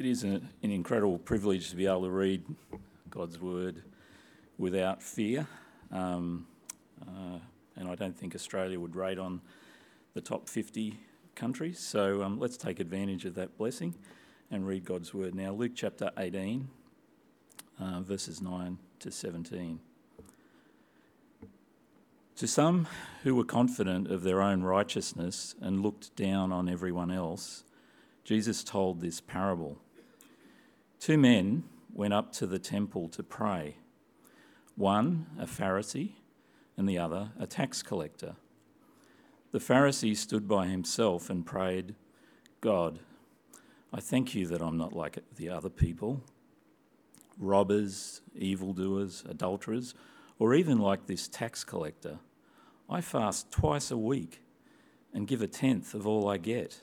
it is an incredible privilege to be able to read God's word without fear. And I don't think Australia would rate on the top 50 countries. So let's take advantage of that blessing and read God's word now. Luke chapter 18, verses 9 to 17. To some who were confident of their own righteousness and looked down on everyone else, Jesus told this parable. 2 men went up to the temple to pray, one a Pharisee and the other a tax collector. The Pharisee stood by himself and prayed, God, I thank you that I'm not like the other people, robbers, evildoers, adulterers, or even like this tax collector. I fast twice a week and give a tenth of all I get.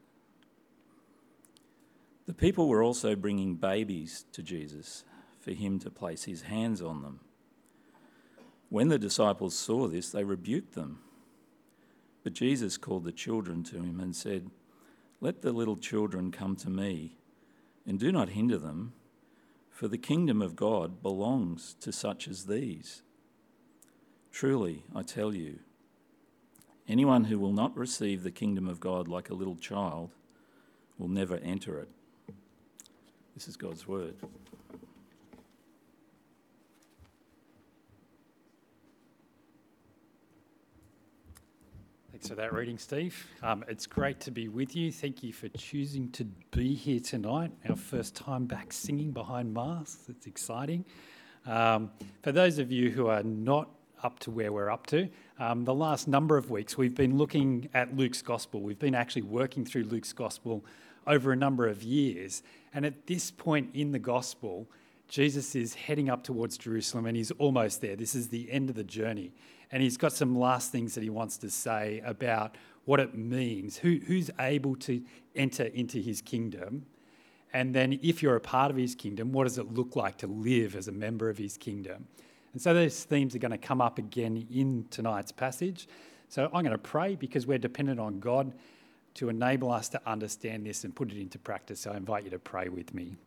The people were also bringing babies to Jesus for him to place his hands on them. When the disciples saw this, they rebuked them. But Jesus called the children to him and said, Let the little children come to me, and do not hinder them, for the kingdom of God belongs to such as these. Truly, I tell you, anyone who will not receive the kingdom of God like a little child will never enter it. This is God's word. Thanks for that reading, Steve. It's great to be with you. Thank you for choosing to be here tonight. Our first time back singing behind masks. It's exciting. For those of you who are not up to where we're up to, the last number of weeks we've been looking at Luke's Gospel. We've been actually working through Luke's Gospel over a number of years. And at this point in the Gospel, Jesus is heading up towards Jerusalem and he's almost there. This is the end of the journey. And he's got some last things that he wants to say about what it means, who's able to enter into his kingdom. And then if you're a part of his kingdom, what does it look like to live as a member of his kingdom? And so those themes are going to come up again in tonight's passage. So I'm going to pray because we're dependent on God to enable us to understand this and put it into practice. So I invite you to pray with me.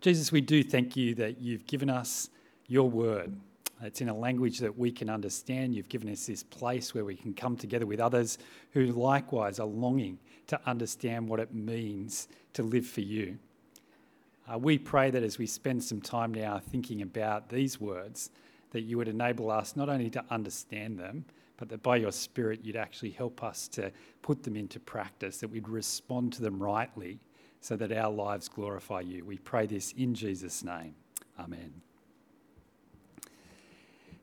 Jesus, we do thank you that you've given us your word. It's in a language that we can understand. You've given us this place where we can come together with others who likewise are longing to understand what it means to live for you. We pray that as we spend some time now thinking about these words, that you would enable us not only to understand them, but that by your Spirit you'd actually help us to put them into practice, that we'd respond to them rightly so that our lives glorify you. We pray this in Jesus' name. Amen.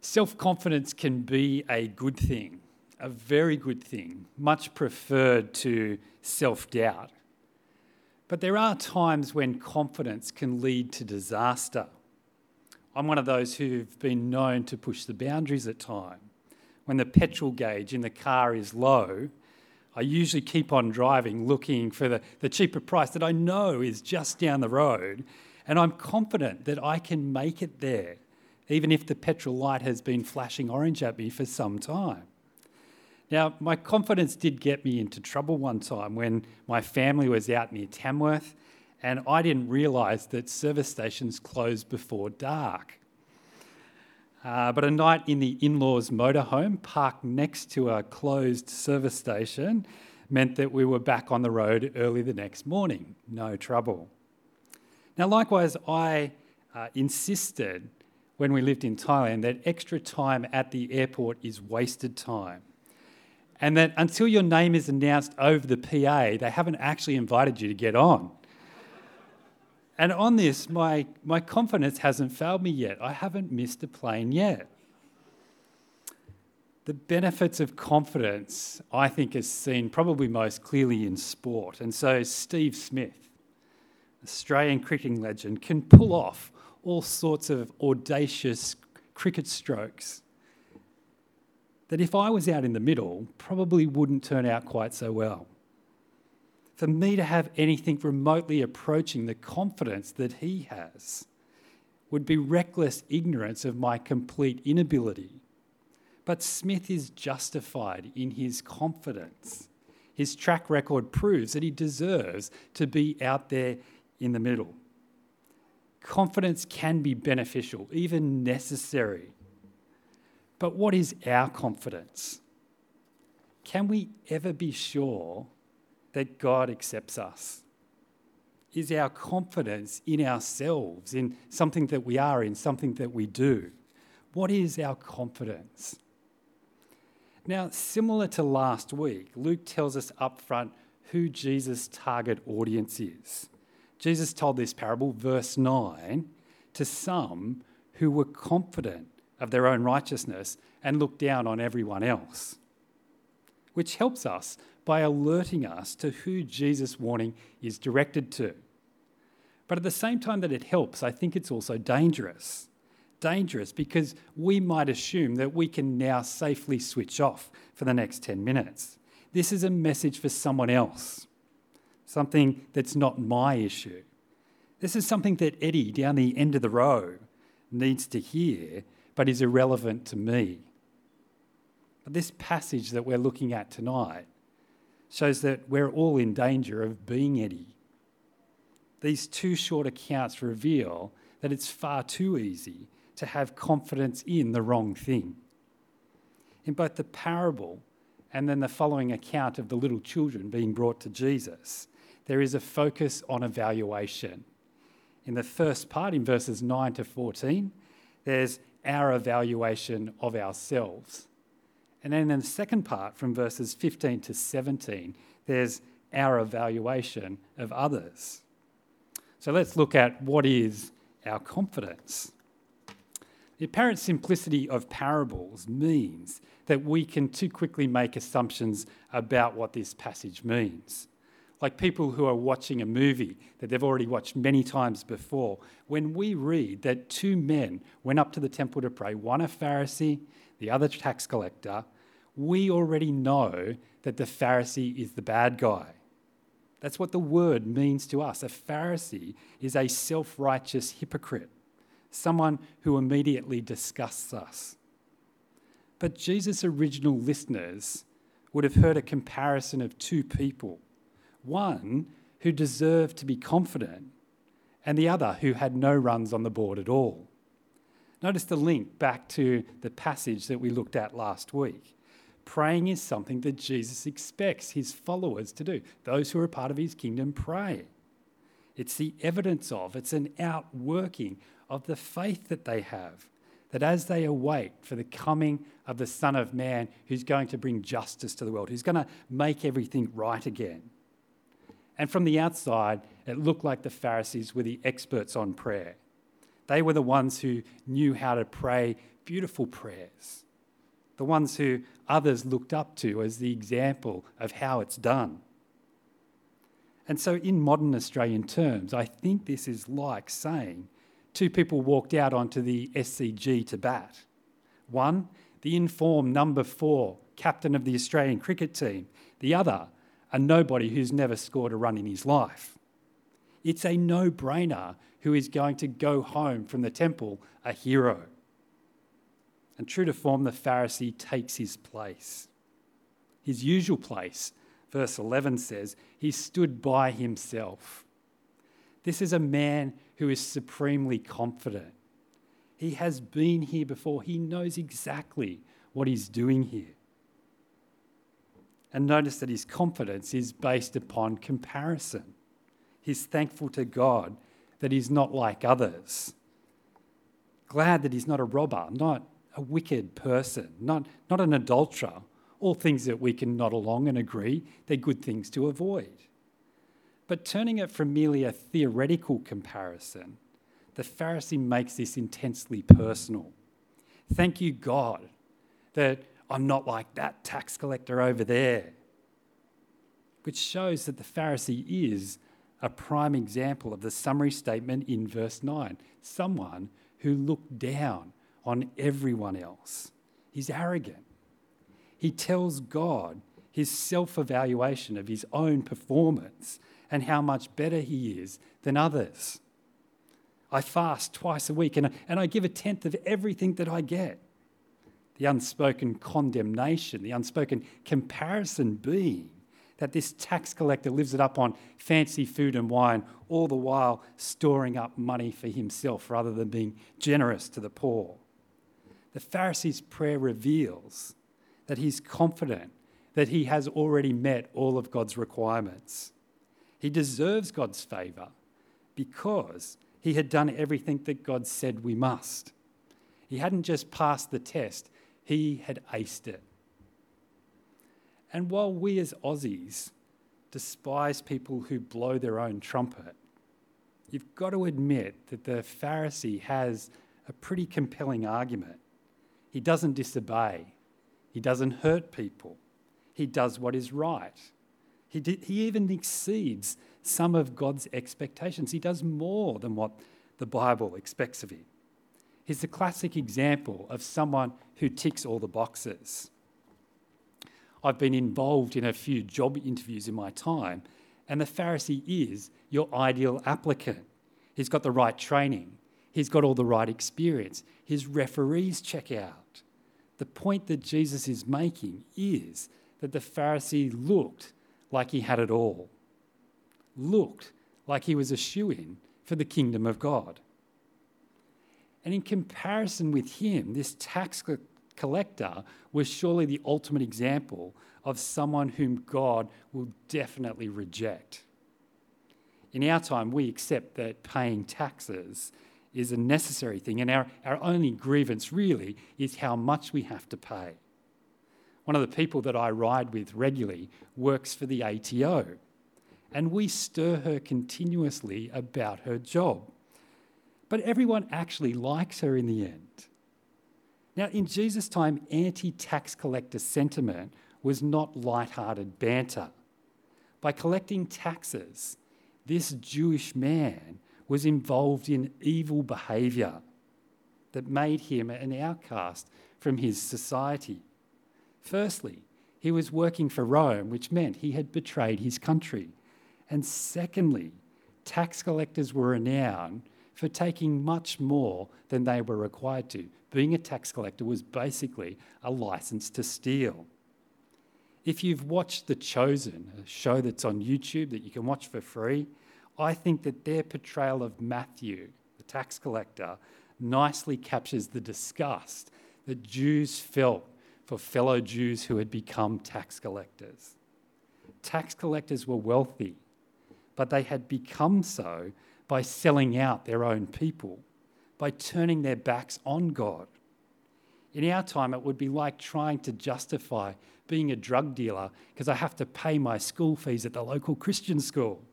Self-confidence can be a good thing, a very good thing, much preferred to self-doubt. But there are times when confidence can lead to disaster. I'm one of those who've been known to push the boundaries at times. When the petrol gauge in the car is low, I usually keep on driving looking for the cheaper price that I know is just down the road, and I'm confident that I can make it there, even if the petrol light has been flashing orange at me for some time. Now, my confidence did get me into trouble one time when my family was out near Tamworth and I didn't realise that service stations closed before dark. But a night in the in-laws' motorhome parked next to a closed service station meant that we were back on the road early the next morning, no trouble. Now, likewise, I insisted when we lived in Thailand that extra time at the airport is wasted time. And that until your name is announced over the PA, they haven't actually invited you to get on. And on this, my confidence hasn't failed me yet. I haven't missed a plane yet. The benefits of confidence, I think, is seen probably most clearly in sport. And so Steve Smith, Australian cricketing legend, can pull off all sorts of audacious cricket strokes that if I was out in the middle, probably wouldn't turn out quite so well. For me to have anything remotely approaching the confidence that he has would be reckless ignorance of my complete inability. But Smith is justified in his confidence. His track record proves that he deserves to be out there in the middle. Confidence can be beneficial, even necessary. But what is our confidence? Can we ever be sure that God accepts us? Is our confidence in ourselves, in something that we are, in something that we do? What is our confidence? Now, similar to last week, Luke tells us up front who Jesus' target audience is. Jesus told this parable, verse 9, to some who were confident of their own righteousness and looked down on everyone else, which helps us by alerting us to who Jesus' warning is directed to. But at the same time that it helps, I think it's also dangerous. Dangerous because we might assume that we can now safely switch off for the next 10 minutes. This is a message for someone else, something that's not my issue. This is something that Eddie down the end of the row needs to hear, but is irrelevant to me. But this passage that we're looking at tonight shows that we're all in danger of being Eddie. These two short accounts reveal that it's far too easy to have confidence in the wrong thing. In both the parable and then the following account of the little children being brought to Jesus, there is a focus on evaluation. In the first part, in verses 9 to 14, there's our evaluation of ourselves. And then in the second part, from verses 15 to 17, there's our evaluation of others. So let's look at what is our confidence. The apparent simplicity of parables means that we can too quickly make assumptions about what this passage means. Like people who are watching a movie that they've already watched many times before, when we read that two men went up to the temple to pray, one a Pharisee, the other tax collector, we already know that the Pharisee is the bad guy. That's what the word means to us. A Pharisee is a self-righteous hypocrite, someone who immediately disgusts us. But Jesus' original listeners would have heard a comparison of two people, one who deserved to be confident and the other who had no runs on the board at all. Notice the link back to the passage that we looked at last week. Praying is something that Jesus expects his followers to do. Those who are a part of his kingdom pray. It's the evidence of, it's an outworking of the faith that they have, that as they await for the coming of the Son of Man who's going to bring justice to the world, who's going to make everything right again. And from the outside, it looked like the Pharisees were the experts on prayer. They were the ones who knew how to pray beautiful prayers, the ones who others looked up to as the example of how it's done. And so in modern Australian terms, I think this is like saying two people walked out onto the SCG to bat. One, the in-form number 4, captain of the Australian cricket team. The other, a nobody who's never scored a run in his life. It's a no-brainer who is going to go home from the temple a hero. And true to form, the Pharisee takes his place. His usual place, verse 11 says, he stood by himself. This is a man who is supremely confident. He has been here before. He knows exactly what he's doing here. And notice that his confidence is based upon comparison. He's thankful to God that he's not like others. Glad that he's not a robber, not a wicked person, not an adulterer, all things that we can nod along and agree they're good things to avoid. But turning it from merely a theoretical comparison, the Pharisee makes this intensely personal. Thank you, God, that I'm not like that tax collector over there, which shows that the Pharisee is a prime example of the summary statement in verse 9. Someone who looked down on everyone else. He's arrogant. He tells God his self-evaluation of his own performance and how much better he is than others. I fast twice a week and I give a tenth of everything that I get. The unspoken condemnation, the unspoken comparison being that this tax collector lives it up on fancy food and wine, all the while storing up money for himself rather than being generous to the poor. The Pharisee's prayer reveals that he's confident that he has already met all of God's requirements. He deserves God's favour because he had done everything that God said we must. He hadn't just passed the test, he had aced it. And while we as Aussies despise people who blow their own trumpet, you've got to admit that the Pharisee has a pretty compelling argument. He doesn't disobey. He doesn't hurt people. He does what is right. He even exceeds some of God's expectations. He does more than what the Bible expects of him. He's the classic example of someone who ticks all the boxes. I've been involved in a few job interviews in my time, and the Pharisee is your ideal applicant. He's got the right training. He's got all the right experience. His referees check out. The point that Jesus is making is that the Pharisee looked like he had it all, looked like he was a shoo-in for the kingdom of God. And in comparison with him, this tax collector was surely the ultimate example of someone whom God will definitely reject. In our time, we accept that paying taxes is a necessary thing, and our only grievance really is how much we have to pay. One of the people that I ride with regularly works for the ATO, and we stir her continuously about her job. But everyone actually likes her in the end. Now, in Jesus' time, anti-tax collector sentiment was not light-hearted banter. By collecting taxes, this Jewish man was involved in evil behaviour that made him an outcast from his society. Firstly, he was working for Rome, which meant he had betrayed his country. And secondly, tax collectors were renowned for taking much more than they were required to. Being a tax collector was basically a licence to steal. If you've watched The Chosen, a show that's on YouTube that you can watch for free, I think that their portrayal of Matthew, the tax collector, nicely captures the disgust that Jews felt for fellow Jews who had become tax collectors. Tax collectors were wealthy, but they had become so by selling out their own people, by turning their backs on God. In our time, it would be like trying to justify being a drug dealer because I have to pay my school fees at the local Christian school.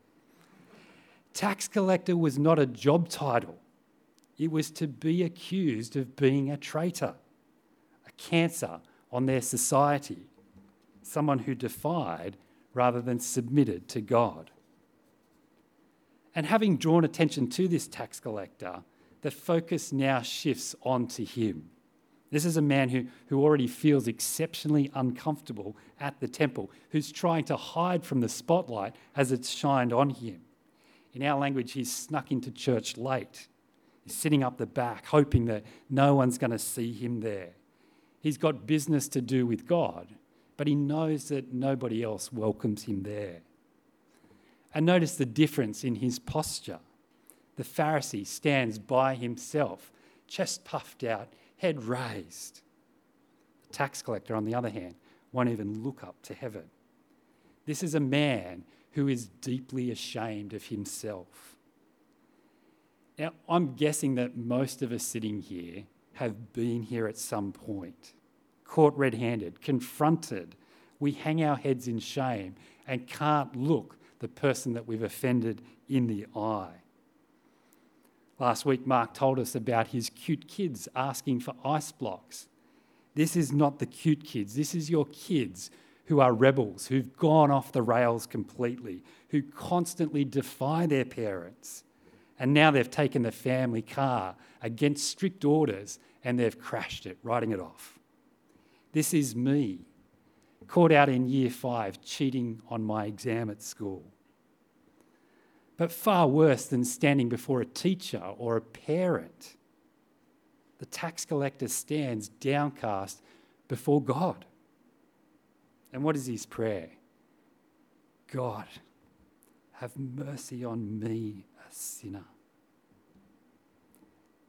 Tax collector was not a job title. It was to be accused of being a traitor, a cancer on their society, someone who defied rather than submitted to God. And having drawn attention to this tax collector, the focus now shifts onto him. This is a man who already feels exceptionally uncomfortable at the temple, who's trying to hide from the spotlight as it's shined on him. In our language, he's snuck into church late. He's sitting up the back, hoping that no one's going to see him there. He's got business to do with God, but he knows that nobody else welcomes him there. And notice the difference in his posture. The Pharisee stands by himself, chest puffed out, head raised. The tax collector, on the other hand, won't even look up to heaven. This is a man who is deeply ashamed of himself. Now, I'm guessing that most of us sitting here have been here at some point, caught red-handed, confronted. We hang our heads in shame and can't look the person that we've offended in the eye. Last week, Mark told us about his cute kids asking for ice blocks. This is not the cute kids. This is your kids who are rebels, who've gone off the rails completely, who constantly defy their parents. And now they've taken the family car against strict orders and they've crashed it, writing it off. This is me, caught out in year 5, cheating on my exam at school. But far worse than standing before a teacher or a parent, the tax collector stands downcast before God. And what is his prayer? God, have mercy on me, a sinner.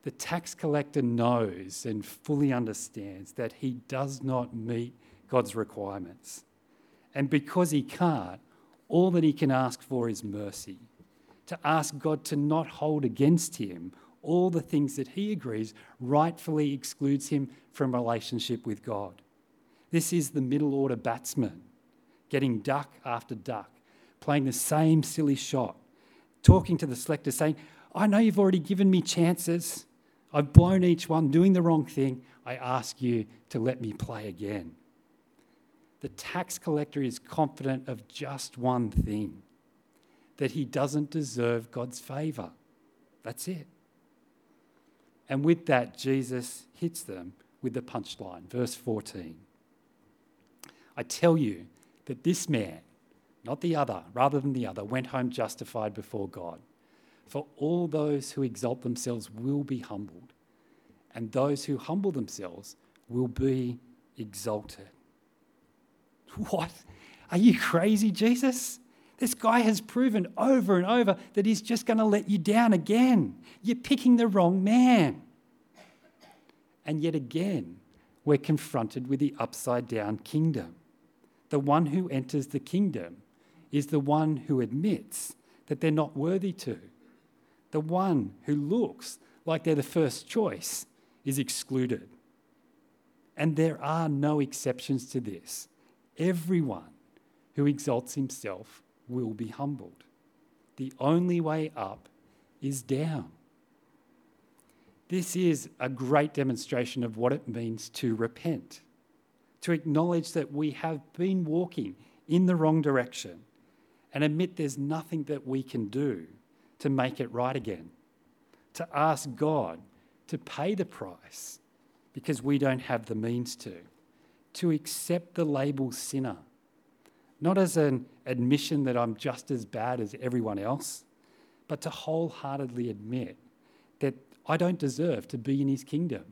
The tax collector knows and fully understands that he does not meet God's requirements. And because he can't, all that he can ask for is mercy, to ask God to not hold against him all the things that he agrees rightfully excludes him from relationship with God. This is the middle order batsman, getting duck after duck, playing the same silly shot, talking to the selector saying, I know you've already given me chances. I've blown each one, doing the wrong thing. I ask you to let me play again. The tax collector is confident of just one thing, that he doesn't deserve God's favour. That's it. And with that, Jesus hits them with the punchline, verse 14. I tell you that this man, not the other, rather than the other, went home justified before God. For all those who exalt themselves will be humbled, and those who humble themselves will be exalted. What? Are you crazy, Jesus? This guy has proven over and over that he's just going to let you down again. You're picking the wrong man. And yet again, we're confronted with the upside-down kingdom. The one who enters the kingdom is the one who admits that they're not worthy to. The one who looks like they're the first choice is excluded. And there are no exceptions to this. Everyone who exalts himself will be humbled. The only way up is down. This is a great demonstration of what it means to repent, to acknowledge that we have been walking in the wrong direction and admit there's nothing that we can do to make it right again, to ask God to pay the price because we don't have the means to accept the label sinner, not as an admission that I'm just as bad as everyone else, but to wholeheartedly admit that I don't deserve to be in his kingdom.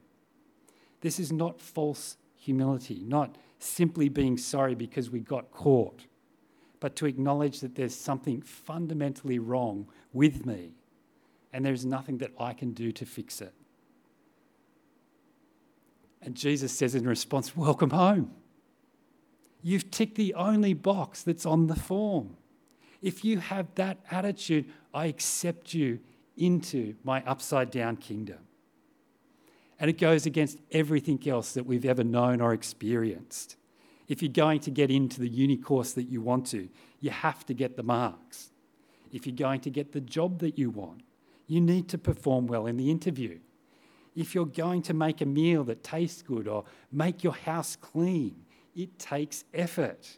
This is not false humility, not simply being sorry because we got caught, but to acknowledge that there's something fundamentally wrong with me and there's nothing that I can do to fix it. And Jesus says in response, welcome home. You've ticked the only box that's on the form. If you have that attitude, I accept you into my upside-down kingdom. And it goes against everything else that we've ever known or experienced. If you're going to get into the uni course that you want to, you have to get the marks. If you're going to get the job that you want, you need to perform well in the interview. If you're going to make a meal that tastes good or make your house clean, it takes effort.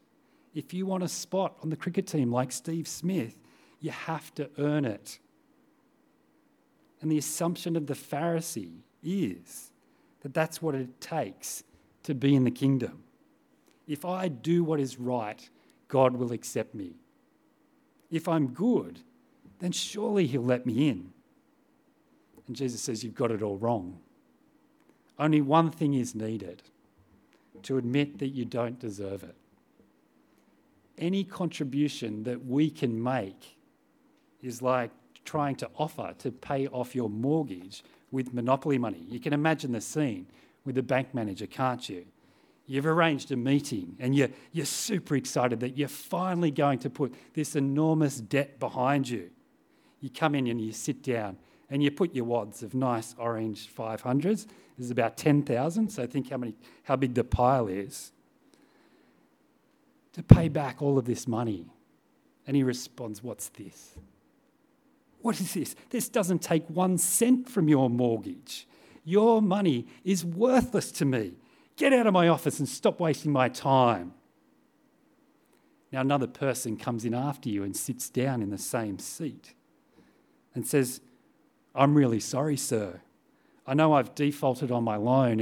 If you want a spot on the cricket team like Steve Smith, you have to earn it. And the assumption of the Pharisee is that that's what it takes to be in the kingdom. If I do what is right, God will accept me. If I'm good, then surely he'll let me in. And Jesus says, you've got it all wrong. Only one thing is needed, to admit that you don't deserve it. Any contribution that we can make is like trying to offer to pay off your mortgage with Monopoly money. You can imagine the scene with the bank manager, can't you? You've arranged a meeting and you're super excited that you're finally going to put this enormous debt behind you. You come in and you sit down and you put your wads of nice orange 500s. There's about 10,000, so think how big the pile is. To pay back all of this money. And he responds, what's this? What is this? This doesn't take 1 cent from your mortgage. Your money is worthless to me. Get out of my office and stop wasting my time. Now another person comes in after you and sits down in the same seat and says, I'm really sorry, sir. I know I've defaulted on my loan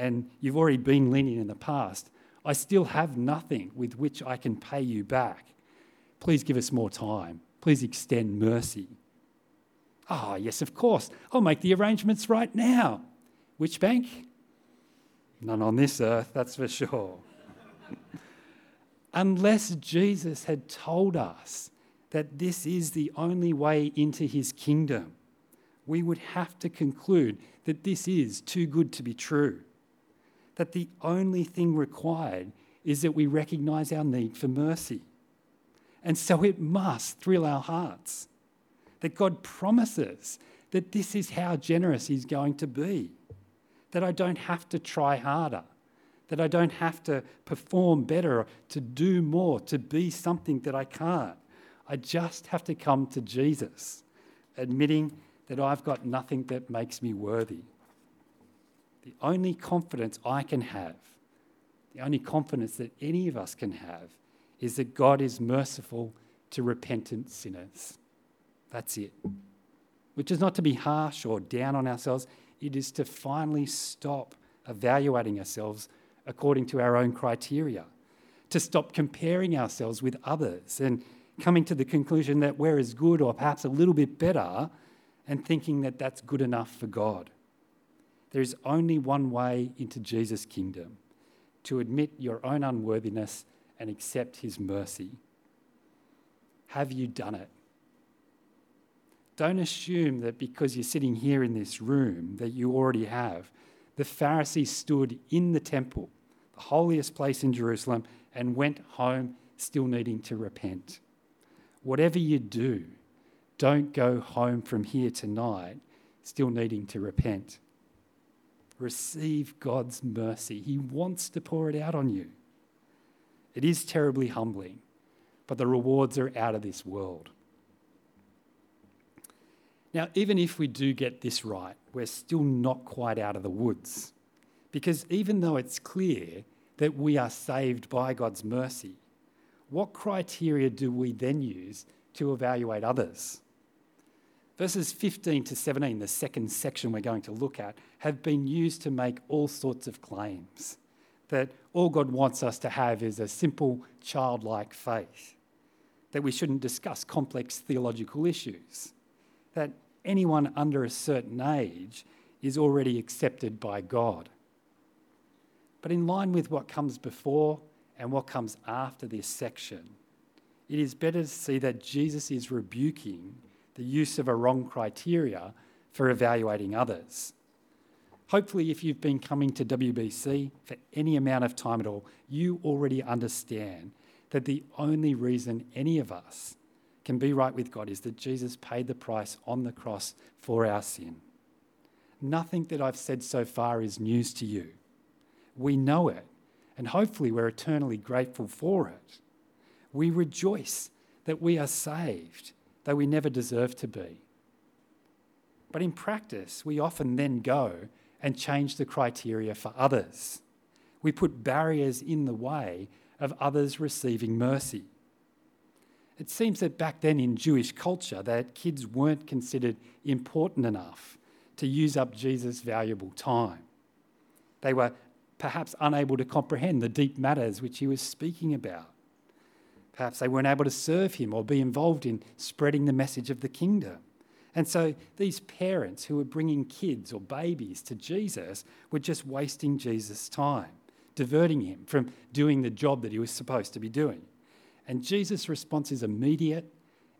and you've already been lenient in the past. I still have nothing with which I can pay you back. Please give us more time. Please extend mercy. Ah, yes, of course. I'll make the arrangements right now. Which bank? None on this earth, that's for sure. Unless Jesus had told us that this is the only way into his kingdom, we would have to conclude that this is too good to be true, that the only thing required is that we recognise our need for mercy. And so it must thrill our hearts that God promises that this is how generous he's going to be, that I don't have to try harder, that I don't have to perform better, to do more, to be something that I can't. I just have to come to Jesus, admitting that I've got nothing that makes me worthy. The only confidence I can have, the only confidence that any of us can have, is that God is merciful to repentant sinners. That's it. Which is not to be harsh or down on ourselves. It is to finally stop evaluating ourselves according to our own criteria, to stop comparing ourselves with others and coming to the conclusion that we're as good or perhaps a little bit better and thinking that that's good enough for God. There is only one way into Jesus' kingdom, to admit your own unworthiness and accept his mercy. Have you done it? Don't assume that because you're sitting here in this room that you already have. The Pharisees stood in the temple, the holiest place in Jerusalem, and went home still needing to repent. Whatever you do, don't go home from here tonight still needing to repent. Receive God's mercy. He wants to pour it out on you. It is terribly humbling, but the rewards are out of this world. Now, even if we do get this right, we're still not quite out of the woods, because even though it's clear that we are saved by God's mercy, what criteria do we then use to evaluate others? Verses 15 to 17, the second section we're going to look at, have been used to make all sorts of claims that all God wants us to have is a simple, childlike faith, that we shouldn't discuss complex theological issues, that anyone under a certain age is already accepted by God. But in line with what comes before and what comes after this section, it is better to see that Jesus is rebuking the use of a wrong criteria for evaluating others. Hopefully, if you've been coming to WBC for any amount of time at all, you already understand that the only reason any of us can be right with God is that Jesus paid the price on the cross for our sin. Nothing that I've said so far is news to you. We know it, and hopefully we're eternally grateful for it. We rejoice that we are saved, though we never deserve to be. But in practice, we often then go and change the criteria for others. We put barriers in the way of others receiving mercy. It seems that back then in Jewish culture that kids weren't considered important enough to use up Jesus' valuable time. They were perhaps unable to comprehend the deep matters which he was speaking about. Perhaps they weren't able to serve him or be involved in spreading the message of the kingdom. And so these parents who were bringing kids or babies to Jesus were just wasting Jesus' time, diverting him from doing the job that he was supposed to be doing. And Jesus' response is immediate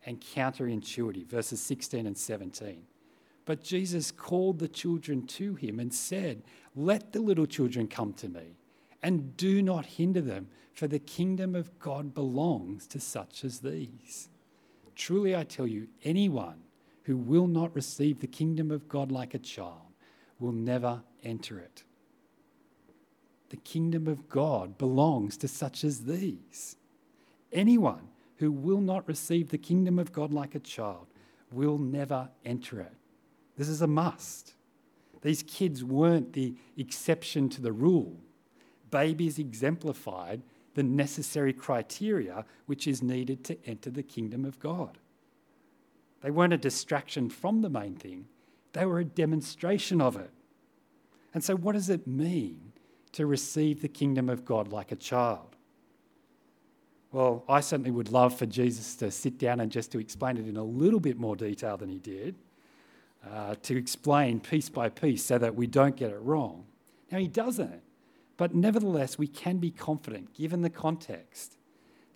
and counterintuitive, verses 16 and 17. But Jesus called the children to him and said, "Let the little children come to me, and do not hinder them, for the kingdom of God belongs to such as these. Truly I tell you, anyone who will not receive the kingdom of God like a child will never enter it." The kingdom of God belongs to such as these. Anyone who will not receive the kingdom of God like a child will never enter it. This is a must. These kids weren't the exception to the rule. Babies exemplified the necessary criteria which is needed to enter the kingdom of God. They weren't a distraction from the main thing. They were a demonstration of it. And so what does it mean to receive the kingdom of God like a child? Well, I certainly would love for Jesus to sit down and just to explain it in a little bit more detail than he did, to explain piece by piece so that we don't get it wrong. Now, he doesn't. But nevertheless, we can be confident, given the context,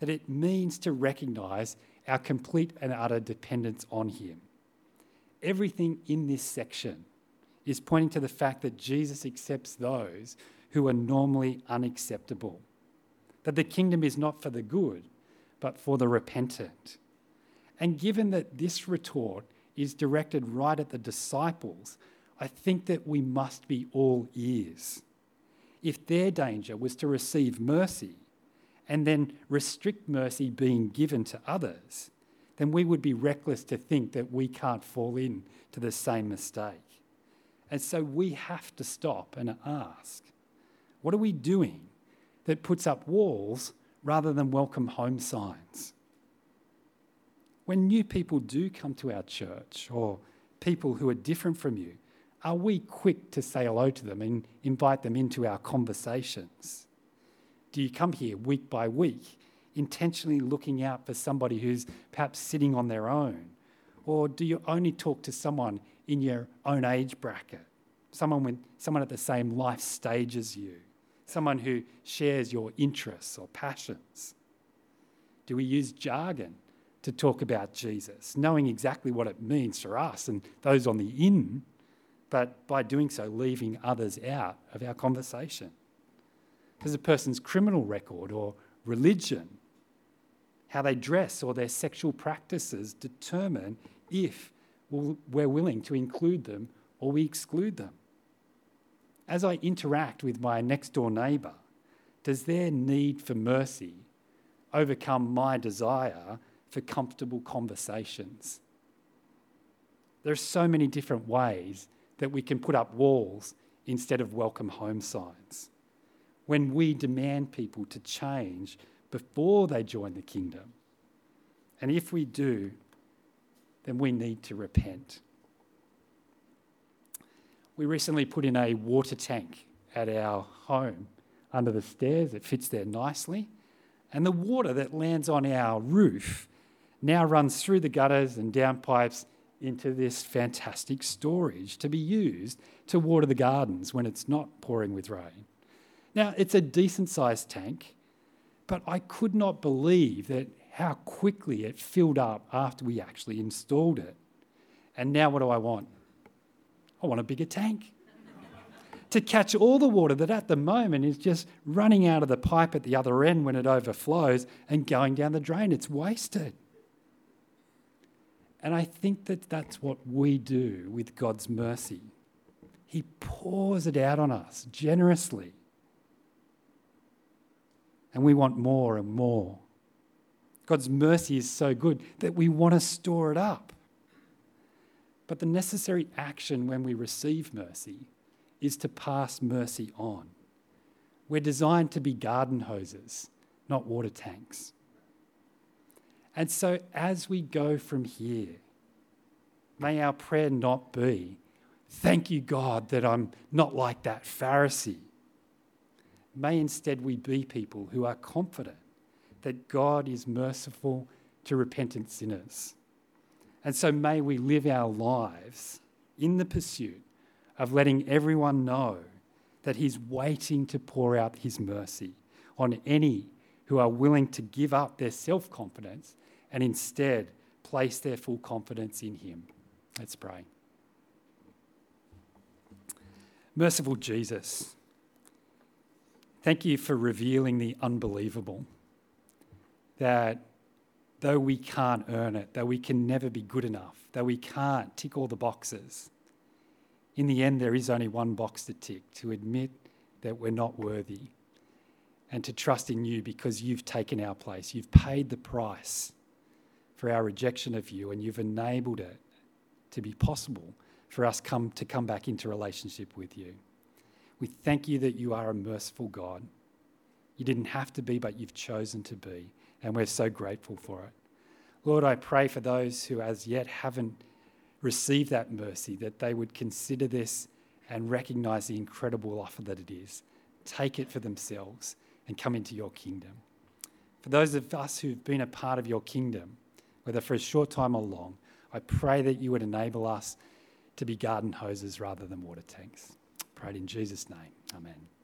that it means to recognise our complete and utter dependence on him. Everything in this section is pointing to the fact that Jesus accepts those who are normally unacceptable, that the kingdom is not for the good, but for the repentant. And given that this retort is directed right at the disciples, I think that we must be all ears. If their danger was to receive mercy and then restrict mercy being given to others, then we would be reckless to think that we can't fall into the same mistake. And so we have to stop and ask, what are we doing that puts up walls rather than welcome home signs? When new people do come to our church, or people who are different from you, are we quick to say hello to them and invite them into our conversations? Do you come here week by week, intentionally looking out for somebody who's perhaps sitting on their own? Or do you only talk to someone in your own age bracket, someone at the same life stage as you, someone who shares your interests or passions? Do we use jargon to talk about Jesus, knowing exactly what it means for us and those on the in, but by doing so, leaving others out of our conversation? Does a person's criminal record or religion, how they dress or their sexual practices determine if we're willing to include them or we exclude them? As I interact with my next-door neighbour, does their need for mercy overcome my desire for comfortable conversations? There are so many different ways that we can put up walls instead of welcome home signs. When we demand people to change before they join the kingdom, and if we do, then we need to repent. We recently put in a water tank at our home under the stairs. It fits there nicely. And the water that lands on our roof now runs through the gutters and down pipes into this fantastic storage to be used to water the gardens when it's not pouring with rain. Now, it's a decent-sized tank, but I could not believe that how quickly it filled up after we actually installed it. And now what do I want? I want a bigger tank to catch all the water that at the moment is just running out of the pipe at the other end when it overflows and going down the drain. It's wasted. And I think that that's what we do with God's mercy. He pours it out on us generously. And we want more and more. God's mercy is so good that we want to store it up. But the necessary action when we receive mercy is to pass mercy on. We're designed to be garden hoses, not water tanks. And so as we go from here, may our prayer not be, thank you, God, that I'm not like that Pharisee. May instead we be people who are confident that God is merciful to repentant sinners. And so may we live our lives in the pursuit of letting everyone know that he's waiting to pour out his mercy on any who are willing to give up their self-confidence and instead place their full confidence in him. Let's pray. Merciful Jesus, thank you for revealing the unbelievable, that though we can't earn it, though we can never be good enough, though we can't tick all the boxes, in the end, there is only one box to tick, to admit that we're not worthy and to trust in you because you've taken our place. You've paid the price for our rejection of you and you've enabled it to be possible for us to come back into relationship with you. We thank you that you are a merciful God. You didn't have to be, but you've chosen to be. And we're so grateful for it. Lord, I pray for those who as yet haven't received that mercy, that they would consider this and recognise the incredible offer that it is. Take it for themselves and come into your kingdom. For those of us who've been a part of your kingdom, whether for a short time or long, I pray that you would enable us to be garden hoses rather than water tanks. I pray it in Jesus' name. Amen.